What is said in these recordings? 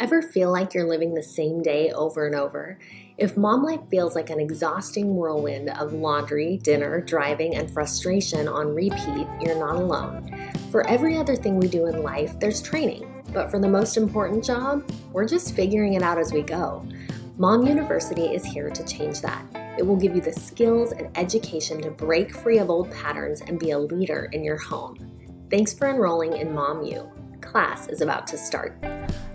Ever feel like you're living the same day over and over? If mom life feels like an exhausting whirlwind of laundry, dinner, driving, and frustration on repeat, you're not alone. For every other thing we do in life, there's training. But for the most important job, we're just figuring it out as we go. Mom University is here to change that. It will give you the skills and education to break free of old patterns and be a leader in your home. Thanks for enrolling in Mom U. Class is about to start.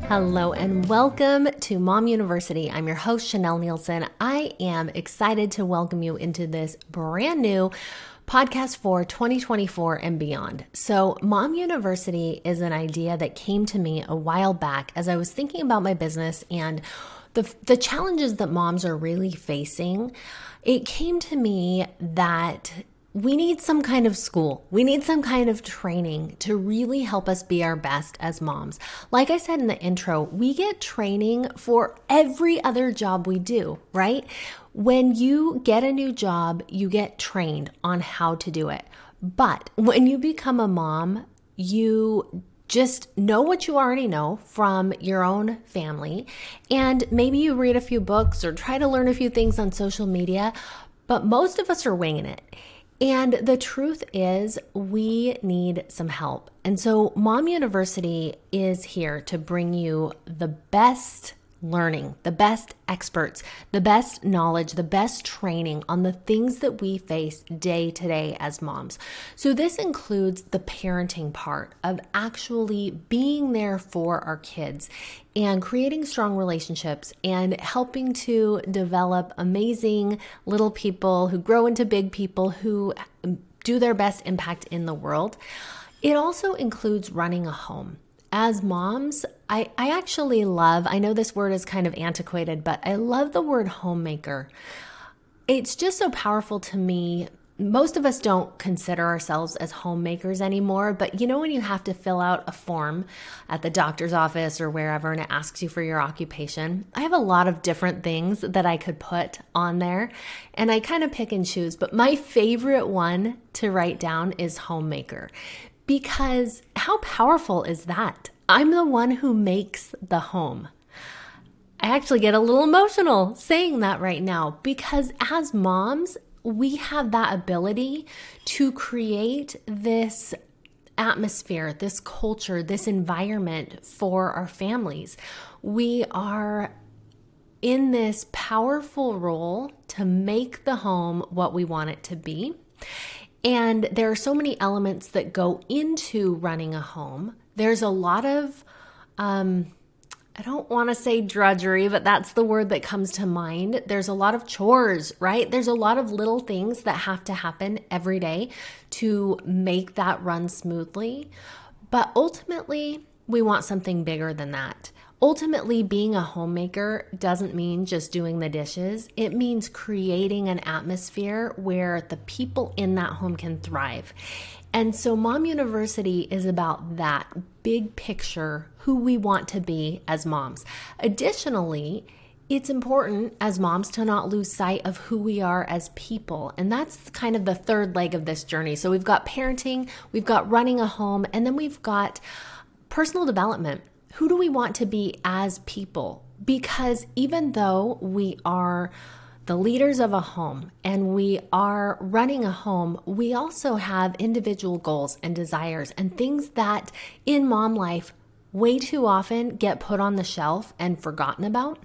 Hello and welcome to Mom University. I'm your host, Chanel Nielsen. I am excited to welcome you into this brand new podcast for 2024 and beyond. So Mom University is an idea that came to me a while back as I was thinking about my business and the challenges that moms are really facing. It came to me that we need some kind of school. We need some kind of training to really help us be our best as moms. Like I said in the intro, we get training for every other job we do, right? When you get a new job, you get trained on how to do it. But when you become a mom, you just know what you already know from your own family. And maybe you read a few books or try to learn a few things on social media, but most of us are winging it. And the truth is we need some help. And so Mom University is here to bring you the best learning, the best experts, the best knowledge, the best training on the things that we face day to day as moms. So this includes the parenting part of actually being there for our kids and creating strong relationships and helping to develop amazing little people who grow into big people who do their best impact in the world. It also includes running a home. As moms, I actually love, I know this word is kind of antiquated, but I love the word homemaker. It's just so powerful to me. Most of us don't consider ourselves as homemakers anymore, but you know when you have to fill out a form at the doctor's office or wherever and it asks you for your occupation? I have a lot of different things that I could put on there and I kind of pick and choose, but my favorite one to write down is homemaker. Because how powerful is that? I'm the one who makes the home. I actually get a little emotional saying that right now because as moms, we have that ability to create this atmosphere, this culture, this environment for our families. We are in this powerful role to make the home what we want it to be. And there are so many elements that go into running a home. There's a lot of, I don't want to say drudgery, but that's the word that comes to mind. There's a lot of chores, right? There's a lot of little things that have to happen every day to make that run smoothly. But ultimately, we want something bigger than that. Ultimately, being a homemaker doesn't mean just doing the dishes. It means creating an atmosphere where the people in that home can thrive. And so Mom University is about that big picture, who we want to be as moms. Additionally, it's important as moms to not lose sight of who we are as people. And that's kind of the third leg of this journey. So we've got parenting, we've got running a home, and then we've got personal development. Who do we want to be as people? Because even though we are the leaders of a home and we are running a home, we also have individual goals and desires and things that in mom life way too often get put on the shelf and forgotten about.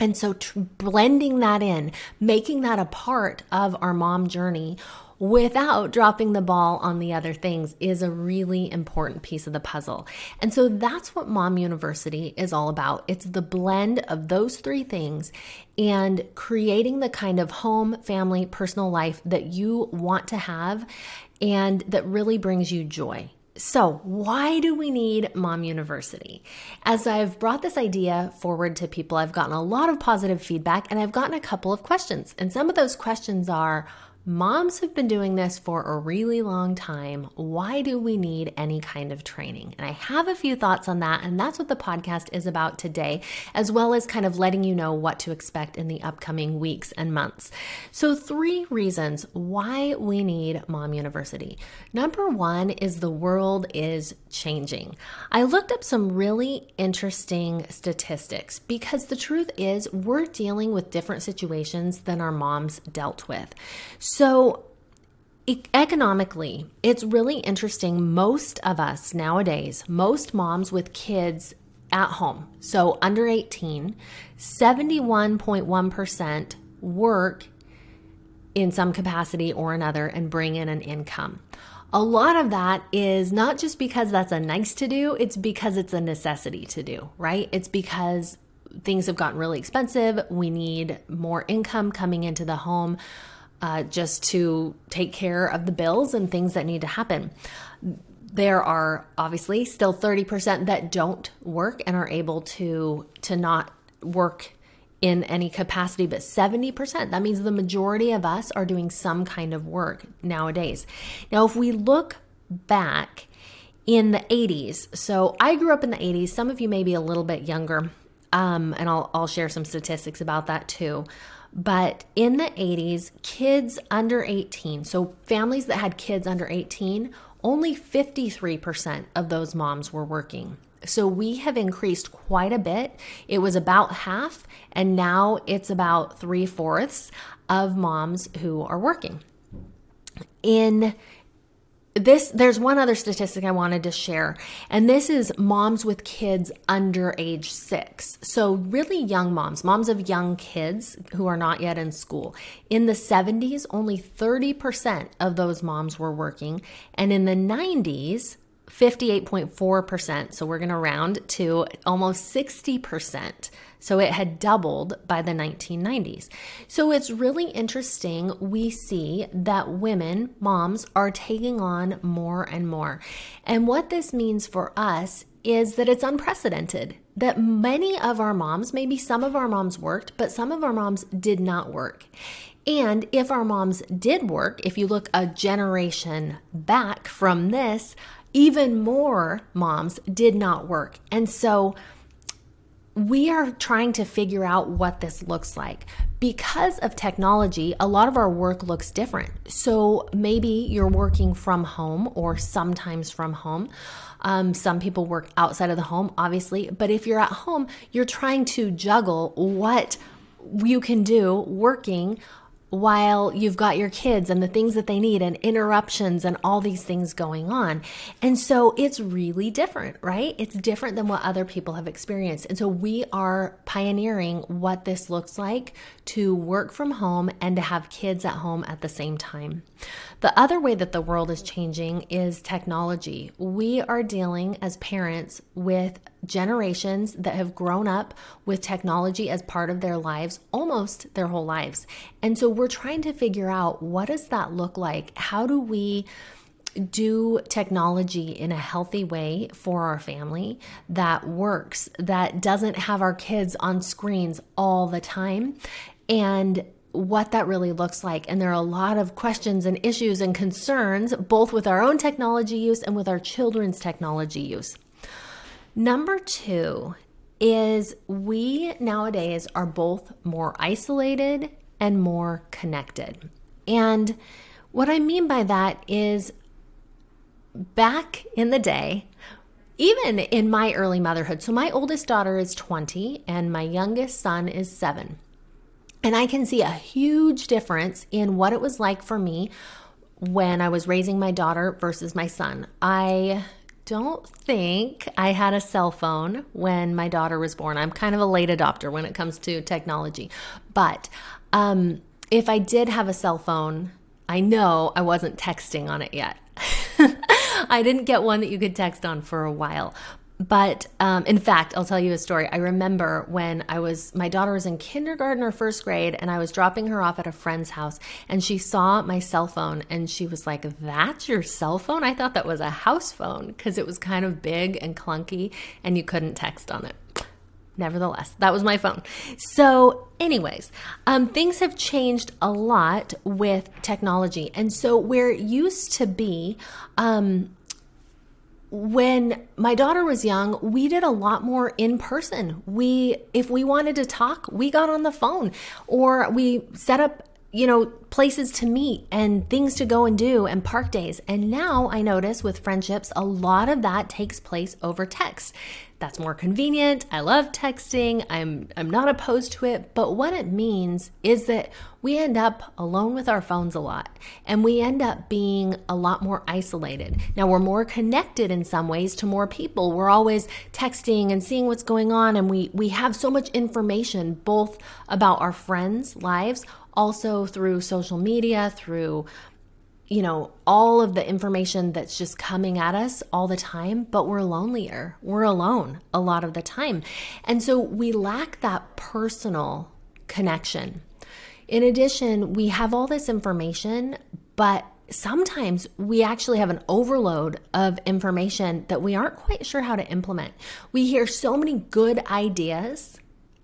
And so blending that in, making that a part of our mom journey without dropping the ball on the other things is a really important piece of the puzzle. And so that's what Mom University is all about. It's the blend of those three things and creating the kind of home, family, personal life that you want to have and that really brings you joy. So why do we need Mom University? As I've brought this idea forward to people, I've gotten a lot of positive feedback and I've gotten a couple of questions. And some of those questions are, Moms have been doing this for a really long time. Why do we need any kind of training? And I have a few thoughts on that, and that's what the podcast is about today, as well as kind of letting you know what to expect in the upcoming weeks and months. So 3 reasons why we need Mom University. Number 1 is the world is changing. I looked up some really interesting statistics because the truth is we're dealing with different situations than our moms dealt with. So economically, it's really interesting. Most of us nowadays, most moms with kids at home, so under 18, 71.1% work in some capacity or another and bring in an income. A lot of that is not just because that's a nice to do, it's because it's a necessity to do, right? It's because things have gotten really expensive. We need more income coming into the home. Just to take care of the bills and things that need to happen. There are obviously still 30% that don't work and are able to not work in any capacity, but 70%, that means the majority of us are doing some kind of work nowadays. Now, if we look back in the 80s, so I grew up in the 80s, some of you may be a little bit younger, and I'll share some statistics about that too. But in the 80s, kids under 18, so families that had kids under 18, only 53% of those moms were working. So we have increased quite a bit. It was about half, and now it's about 3/4 of moms who are working. In this, there's one other statistic I wanted to share, and this is moms with kids under age 6. So really young moms, moms of young kids who are not yet in school. In the 70s, only 30% of those moms were working. And in the 90s, 58.4%. So we're going to round to almost 60%. So it had doubled by the 1990s. So it's really interesting. We see that women, moms, are taking on more and more. And what this means for us is that it's unprecedented, that many of our moms, maybe some of our moms worked, but some of our moms did not work. And if our moms did work, if you look a generation back from this, even more moms did not work. And so we are trying to figure out what this looks like. Because of technology, a lot of our work looks different. So maybe you're working from home or sometimes from home. Some people work outside of the home, obviously. But if you're at home, you're trying to juggle what you can do working while you've got your kids and the things that they need and interruptions and all these things going on. And so it's really different, right? It's different than what other people have experienced. And so we are pioneering what this looks like to work from home and to have kids at home at the same time. The other way that the world is changing is technology. We are dealing as parents with generations that have grown up with technology as part of their lives, almost their whole lives. And so we're trying to figure out, what does that look like? How do we do technology in a healthy way for our family that works, that doesn't have our kids on screens all the time, and what that really looks like. And there are a lot of questions and issues and concerns, both with our own technology use and with our children's technology use. Number 2 is we nowadays are both more isolated and more connected. And what I mean by that is back in the day, even in my early motherhood, so my oldest daughter is 20 and my youngest son is 7. And I can see a huge difference in what it was like for me when I was raising my daughter versus my son. I don't think I had a cell phone when my daughter was born. I'm kind of a late adopter when it comes to technology. But if I did have a cell phone, I know I wasn't texting on it yet. I didn't get one that you could text on for a while. But in fact, I'll tell you a story. I remember when my daughter was in kindergarten or first grade, and I was dropping her off at a friend's house, and she saw my cell phone, and she was like, "That's your cell phone?" I thought that was a house phone because it was kind of big and clunky, and you couldn't text on it. Nevertheless, that was my phone. So anyways, things have changed a lot with technology. And so where it used to be, when my daughter was young, we did a lot more in person. If we wanted to talk, we got on the phone or we set up, places to meet and things to go and do and park days. And now I notice with friendships, a lot of that takes place over text. That's more convenient. I love texting. I'm not opposed to it, but what it means is that we end up alone with our phones a lot and we end up being a lot more isolated. Now we're more connected in some ways to more people. We're always texting and seeing what's going on, and we have so much information both about our friends' lives, also through social media, through all of the information that's just coming at us all the time, but we're lonelier. We're alone a lot of the time. And so we lack that personal connection. In addition, we have all this information, but sometimes we actually have an overload of information that we aren't quite sure how to implement. We hear so many good ideas,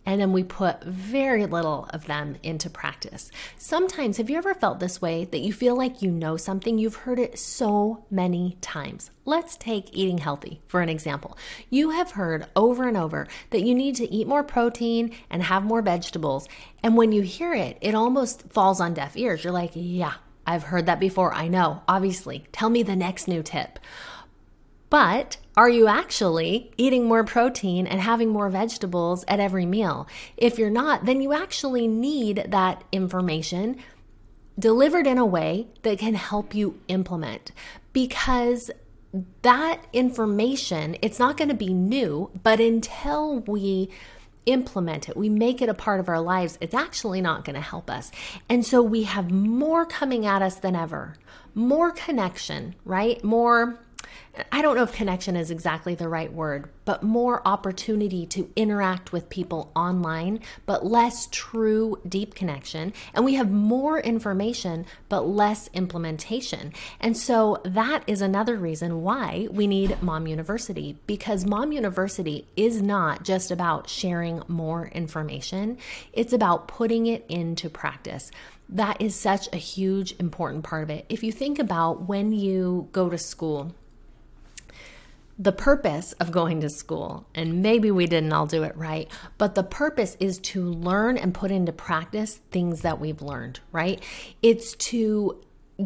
and then we put very little of them into practice. Sometimes, have you ever felt this way, that you feel like you know something? You've heard it so many times. Let's take eating healthy for an example. You have heard over and over that you need to eat more protein and have more vegetables. And when you hear it, it almost falls on deaf ears. You're like, yeah, I've heard that before. I know, obviously. Tell me the next new tip. But are you actually eating more protein and having more vegetables at every meal? If you're not, then you actually need that information delivered in a way that can help you implement, because that information, it's not going to be new, but until we implement it, we make it a part of our lives, it's actually not going to help us. And so we have more coming at us than ever, more connection, right? More, I don't know if connection is exactly the right word, but more opportunity to interact with people online, but less true deep connection. And we have more information, but less implementation. And so that is another reason why we need Mom University, because Mom University is not just about sharing more information. It's about putting it into practice. That is such a huge, important part of it. If you think about when you go to school, the purpose of going to school, and maybe we didn't all do it right, but the purpose is to learn and put into practice things that we've learned, right? It's to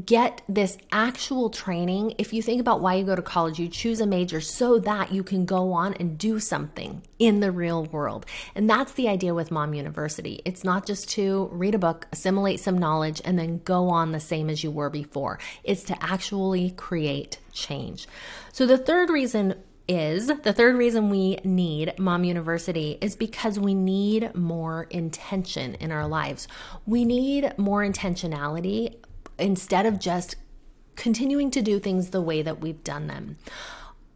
get this actual training. If you think about why you go to college, you choose a major so that you can go on and do something in the real world. And that's the idea with Mom University. It's not just to read a book, assimilate some knowledge, and then go on the same as you were before. It's to actually create change. So the third reason we need Mom University is because we need more intention in our lives. We need more intentionality instead of just continuing to do things the way that we've done them.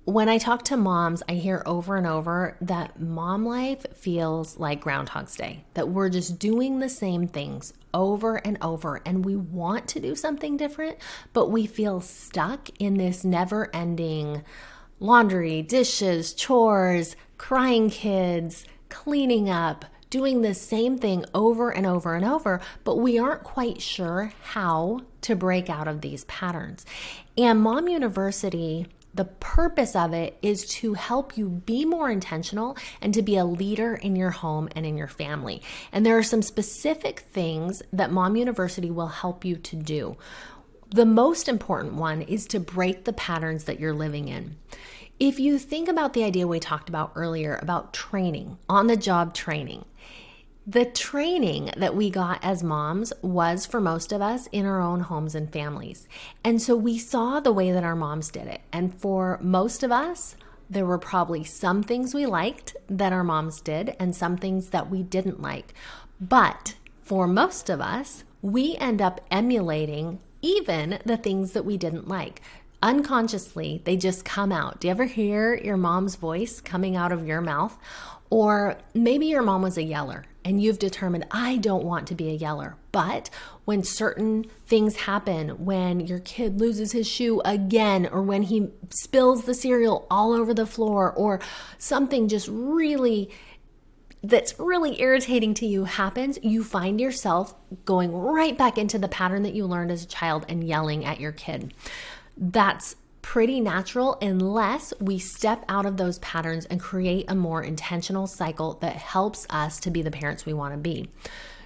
When I talk to moms, I hear over and over that mom life feels like Groundhog's Day, that we're just doing the same things over and over, and we want to do something different, but we feel stuck in this never-ending laundry, dishes, chores, crying kids, cleaning up, doing the same thing over and over and over, but we aren't quite sure how to break out of these patterns. And Mom University, the purpose of it is to help you be more intentional and to be a leader in your home and in your family. And there are some specific things that Mom University will help you to do. The most important one is to break the patterns that you're living in. If you think about the idea we talked about earlier about training, on-the-job training, the training that we got as moms was, for most of us, in our own homes and families. And so we saw the way that our moms did it. And for most of us, there were probably some things we liked that our moms did and some things that we didn't like. But for most of us, we end up emulating even the things that we didn't like. Unconsciously, they just come out. Do you ever hear your mom's voice coming out of your mouth? Or maybe your mom was a yeller and you've determined, I don't want to be a yeller. But when certain things happen, when your kid loses his shoe again, or when he spills the cereal all over the floor, or something just really that's really irritating to you happens, you find yourself going right back into the pattern that you learned as a child and yelling at your kid. That's pretty natural unless we step out of those patterns and create a more intentional cycle that helps us to be the parents we want to be.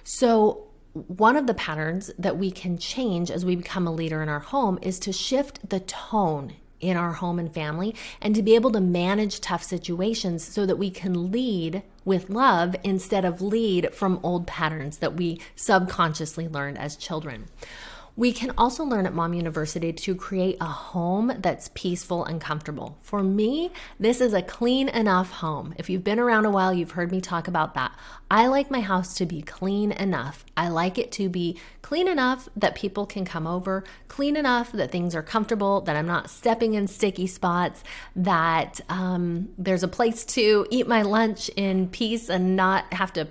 So one of the patterns that we can change as we become a leader in our home is to shift the tone in our home and family and to be able to manage tough situations so that we can lead with love instead of lead from old patterns that we subconsciously learned as children. We can also learn at Mom University to create a home that's peaceful and comfortable. For me, this is a clean enough home. If you've been around a while, you've heard me talk about that. I like my house to be clean enough. I like it to be clean enough that people can come over, clean enough that things are comfortable, that I'm not stepping in sticky spots, that there's a place to eat my lunch in peace and not have to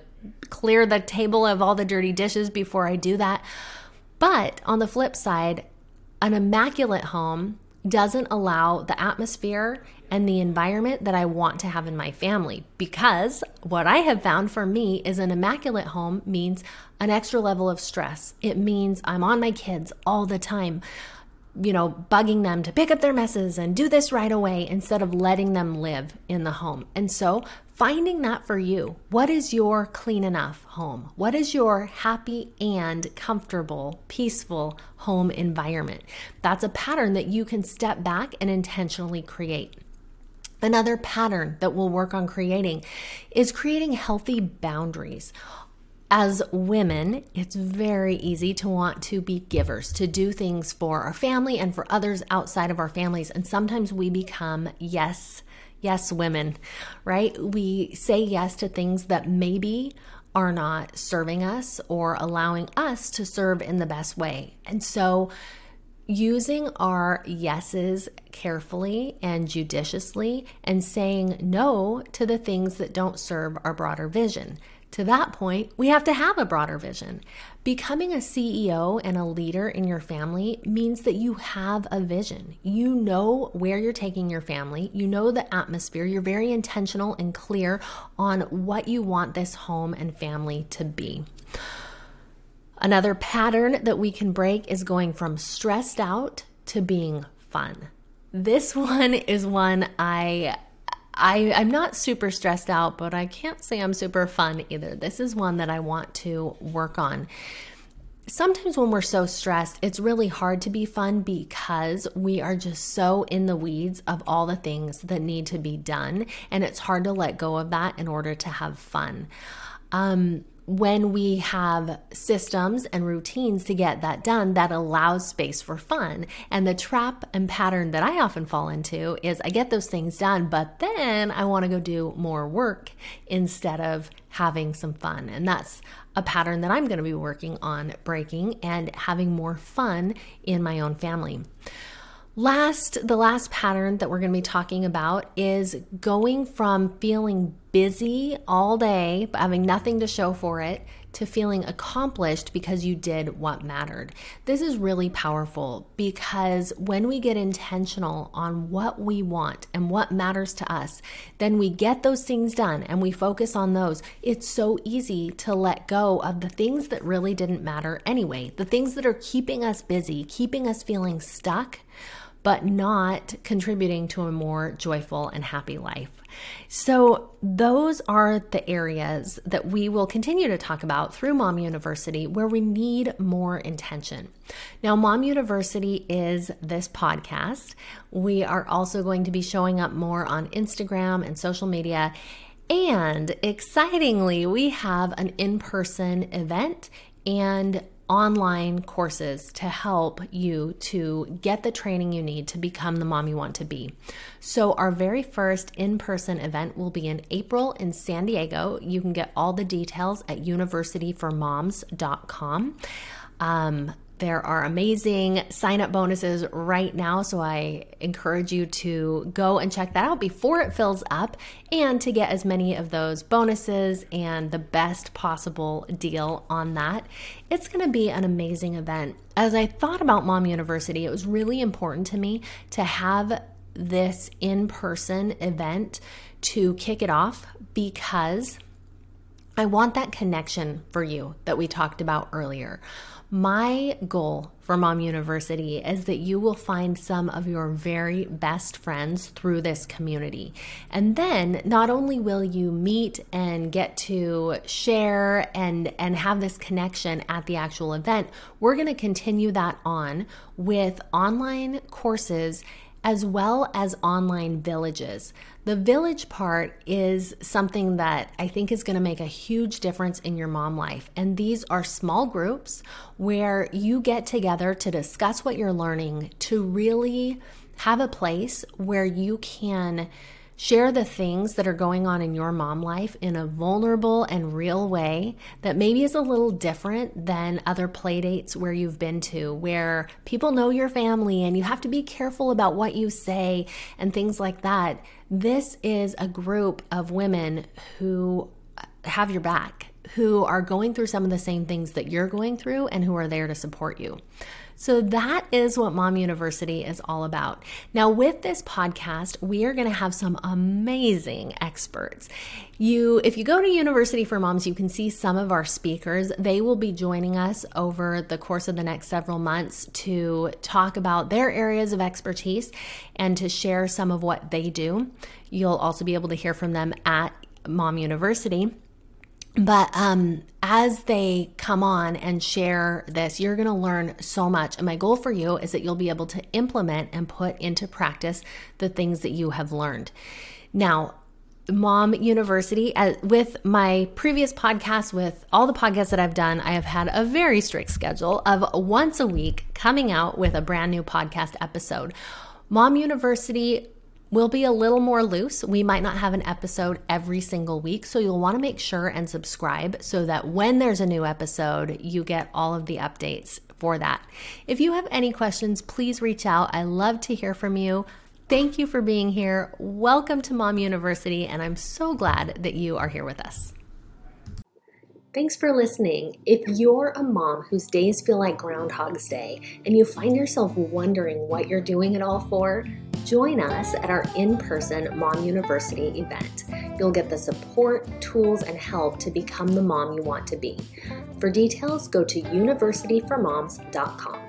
clear the table of all the dirty dishes before I do that. But on the flip side, an immaculate home doesn't allow the atmosphere and the environment that I want to have in my family, because what I have found for me is an immaculate home means an extra level of stress. It means I'm on my kids all the time, bugging them to pick up their messes and do this right away instead of letting them live in the home. And so finding that for you, what is your clean enough home? What is your happy and comfortable, peaceful home environment? That's a pattern that you can step back and intentionally create. Another pattern that we'll work on creating is creating healthy boundaries. As women, it's very easy to want to be givers, to do things for our family and for others outside of our families. And sometimes we become yes women, right? We say yes to things that maybe are not serving us or allowing us to serve in the best way. And so using our yeses carefully and judiciously and saying no to the things that don't serve our broader vision. To that point, we have to have a broader vision. Becoming a CEO and a leader in your family means that you have a vision. You know where you're taking your family. You know the atmosphere. You're very intentional and clear on what you want this home and family to be. Another pattern that we can break is going from stressed out to being fun. This one is one I'm not super stressed out, but I can't say I'm super fun either. This is one that I want to work on. Sometimes when we're so stressed, it's really hard to be fun because we are just so in the weeds of all the things that need to be done, and it's hard to let go of that in order to have fun. When we have systems and routines to get that done, that allows space for fun. And the trap and pattern that I often fall into is I get those things done, but then I want to go do more work instead of having some fun. And that's a pattern that I'm going to be working on breaking and having more fun in my own family. The last pattern that we're going to be talking about is going from feeling busy all day, but having nothing to show for it, to feeling accomplished because you did what mattered. This is really powerful because when we get intentional on what we want and what matters to us, then we get those things done and we focus on those. It's so easy to let go of the things that really didn't matter anyway, the things that are keeping us busy, keeping us feeling stuck, but not contributing to a more joyful and happy life. So those are the areas that we will continue to talk about through Mom University where we need more intention. Now, Mom University is this podcast. We are also going to be showing up more on Instagram and social media. And excitingly, we have an in-person event and online courses to help you to get the training you need to become the mom you want to be. So our very first in-person event will be in April in San Diego. You can get all the details at universityformoms.com. There are amazing sign-up bonuses right now, so I encourage you to go and check that out before it fills up and to get as many of those bonuses and the best possible deal on that. It's going to be an amazing event. As I thought about Mom University, it was really important to me to have this in-person event to kick it off because I want that connection for you that we talked about earlier. My goal for Mom University is that you will find some of your very best friends through this community. And then not only will you meet and get to share and have this connection at the actual event, we're going to continue that on with online courses as well as online villages. The village part is something that I think is going to make a huge difference in your mom life. And these are small groups where you get together to discuss what you're learning, to really have a place where you can share the things that are going on in your mom life in a vulnerable and real way that maybe is a little different than other play dates where you've been to, where people know your family and you have to be careful about what you say and things like that. This is a group of women who have your back, who are going through some of the same things that you're going through and who are there to support you. So that is what Mom University is all about. Now, with this podcast, we are going to have some amazing experts. If you go to University for Moms, you can see some of our speakers. They will be joining us over the course of the next several months to talk about their areas of expertise and to share some of what they do. You'll also be able to hear from them at Mom University. But as they come on and share this, you're going to learn so much. And my goal for you is that you'll be able to implement and put into practice the things that you have learned. Now, Mom University, with my previous podcast, with all the podcasts that I've done, I have had a very strict schedule of once a week coming out with a brand new podcast episode. Mom University will be a little more loose. We might not have an episode every single week, so you'll want to make sure and subscribe so that when there's a new episode, you get all of the updates for that. If you have any questions, please reach out. I love to hear from you. Thank you for being here. Welcome to Mom University, and I'm so glad that you are here with us. Thanks for listening. If you're a mom whose days feel like Groundhog's Day and you find yourself wondering what you're doing it all for, join us at our in-person Mom University event. You'll get the support, tools, and help to become the mom you want to be. For details, go to universityformoms.com.